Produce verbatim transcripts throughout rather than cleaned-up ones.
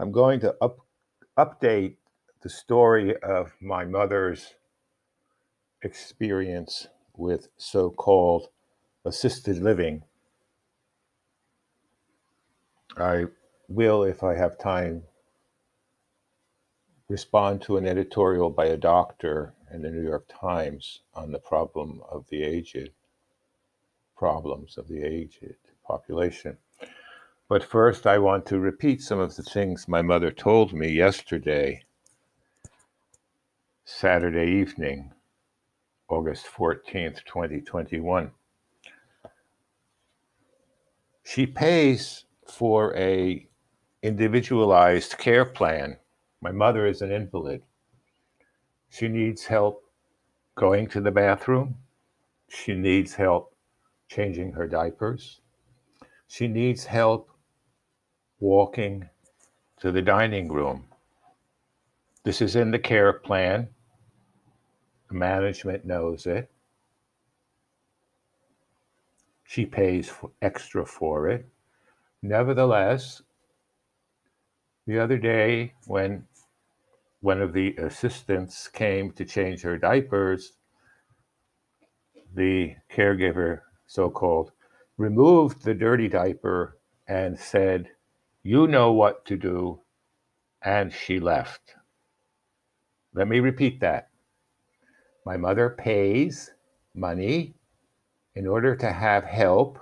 I'm going to up, update the story of my mother's experience with so-called assisted living. I will, if I have time, respond to an editorial by a doctor in the New York Times on the problem of the aged, problems of the aged population. But first, I want to repeat some of the things my mother told me yesterday, Saturday evening, August fourteenth, twenty twenty-one. She pays for a individualized care plan. My mother is an invalid. She needs help going to the bathroom. She needs help changing her diapers. She needs help walking to the dining room. This is in the care plan. The management knows it. She pays for extra for it. Nevertheless, the other day when one of the assistants came to change her diapers, the caregiver, so-called, removed the dirty diaper and said, "You know what to do," and she left. Let me repeat that. My mother pays money in order to have help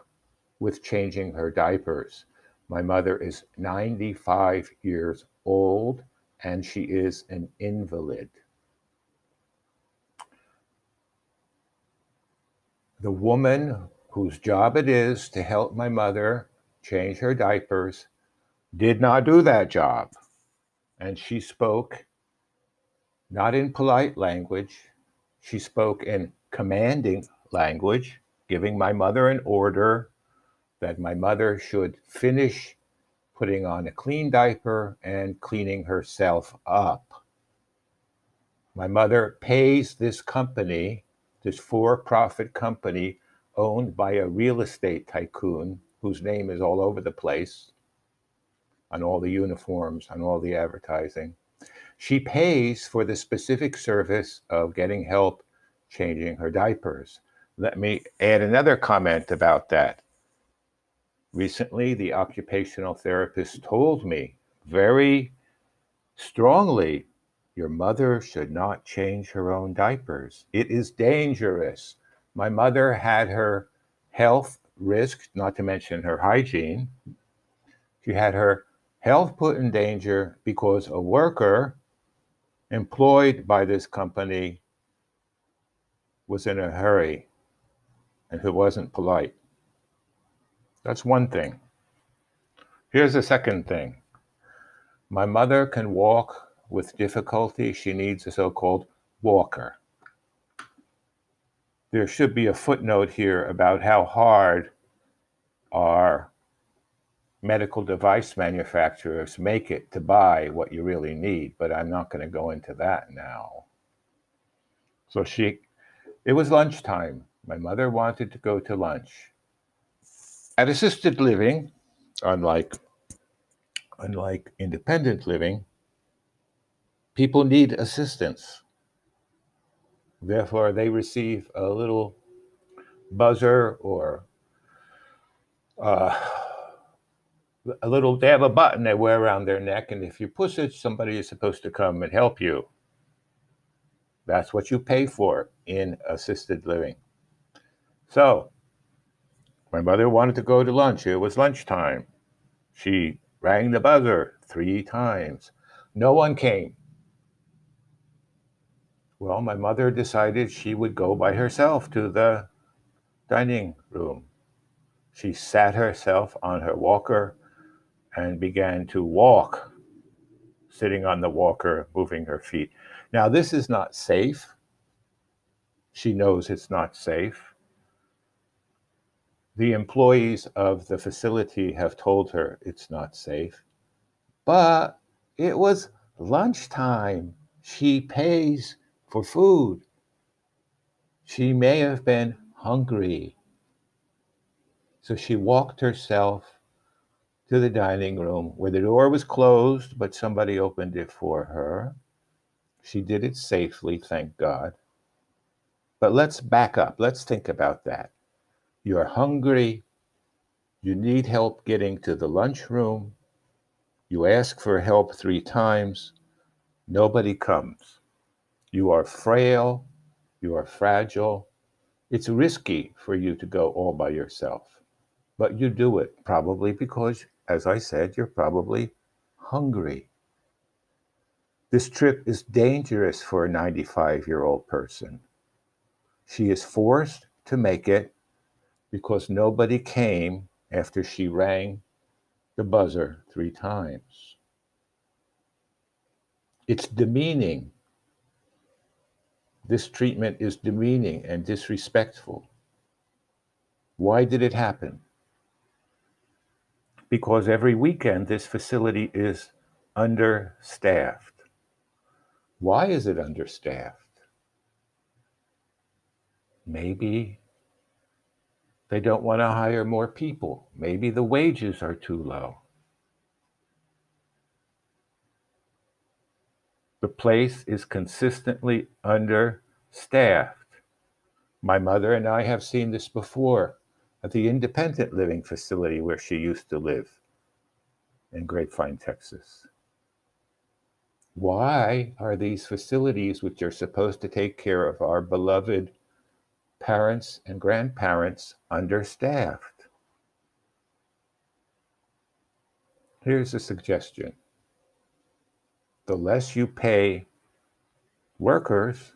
with changing her diapers. My mother is ninety-five years old and she is an invalid. The woman whose job it is to help my mother change her diapers did not do that job. And she spoke not in polite language. She spoke in commanding language, giving my mother an order that my mother should finish putting on a clean diaper and cleaning herself up. My mother pays this company, this for-profit company, owned by a real estate tycoon whose name is all over the place, on all the uniforms, on all the advertising. She pays for the specific service of getting help changing her diapers. Let me add another comment about that. Recently, the occupational therapist told me very strongly, your mother should not change her own diapers. It is dangerous. My mother had her health risked, not to mention her hygiene. She had her health put in danger because a worker employed by this company was in a hurry and who wasn't polite. That's one thing. Here's the second thing. My mother can walk with difficulty. She needs a so-called walker. There should be a footnote here about how hard our medical device manufacturers make it to buy what you really need, but I'm not going to go into that now. So she, it was lunchtime. My mother wanted to go to lunch. At assisted living, unlike, unlike independent living, people need assistance. Therefore, they receive a little buzzer or uh, a little, they have a button they wear around their neck, and if you push it, somebody is supposed to come and help you. That's what you pay for in assisted living. So, my mother wanted to go to lunch. It was lunchtime. She rang the buzzer three times. No one came. Well, my mother decided she would go by herself to the dining room. She sat herself on her walker and began to walk, sitting on the walker, moving her feet. Now, this is not safe. She knows it's not safe. The employees of the facility have told her it's not safe, but it was lunchtime. She pays for food. She may have been hungry. So she walked herself to the dining room, where the door was closed, but somebody opened it for her. She did it safely, thank God. But let's back up. Let's think about that. You're hungry. You need help getting to the lunchroom. You ask for help three times. Nobody comes. You are frail. You are fragile. It's risky for you to go all by yourself. But you do it, probably because, as I said, you're probably hungry. This trip is dangerous for a ninety-five-year-old person. She is forced to make it because nobody came after she rang the buzzer three times. It's demeaning. This treatment is demeaning and disrespectful. Why did it happen? Because every weekend this facility is understaffed. Why is it understaffed? Maybe they don't want to hire more people. Maybe the wages are too low. The place is consistently understaffed. My mother and I have seen this before at the independent living facility where she used to live in Grapevine, Texas. Why are these facilities, which are supposed to take care of our beloved parents and grandparents, understaffed? Here's a suggestion. The less you pay workers,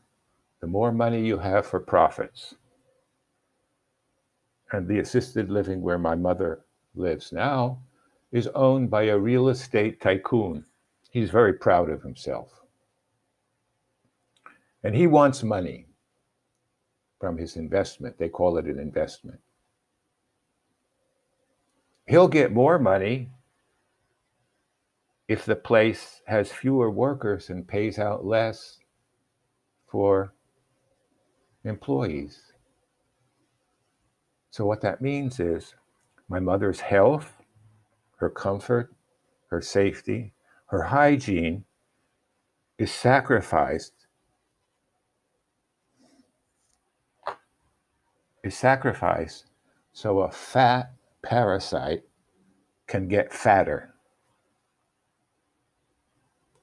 the more money you have for profits. And the assisted living where my mother lives now is owned by a real estate tycoon. He's very proud of himself. And he wants money from his investment. They call it an investment. He'll get more money if the place has fewer workers and pays out less for employees. So what that means is my mother's health, her comfort, her safety, her hygiene is sacrificed, is sacrificed so a fat parasite can get fatter.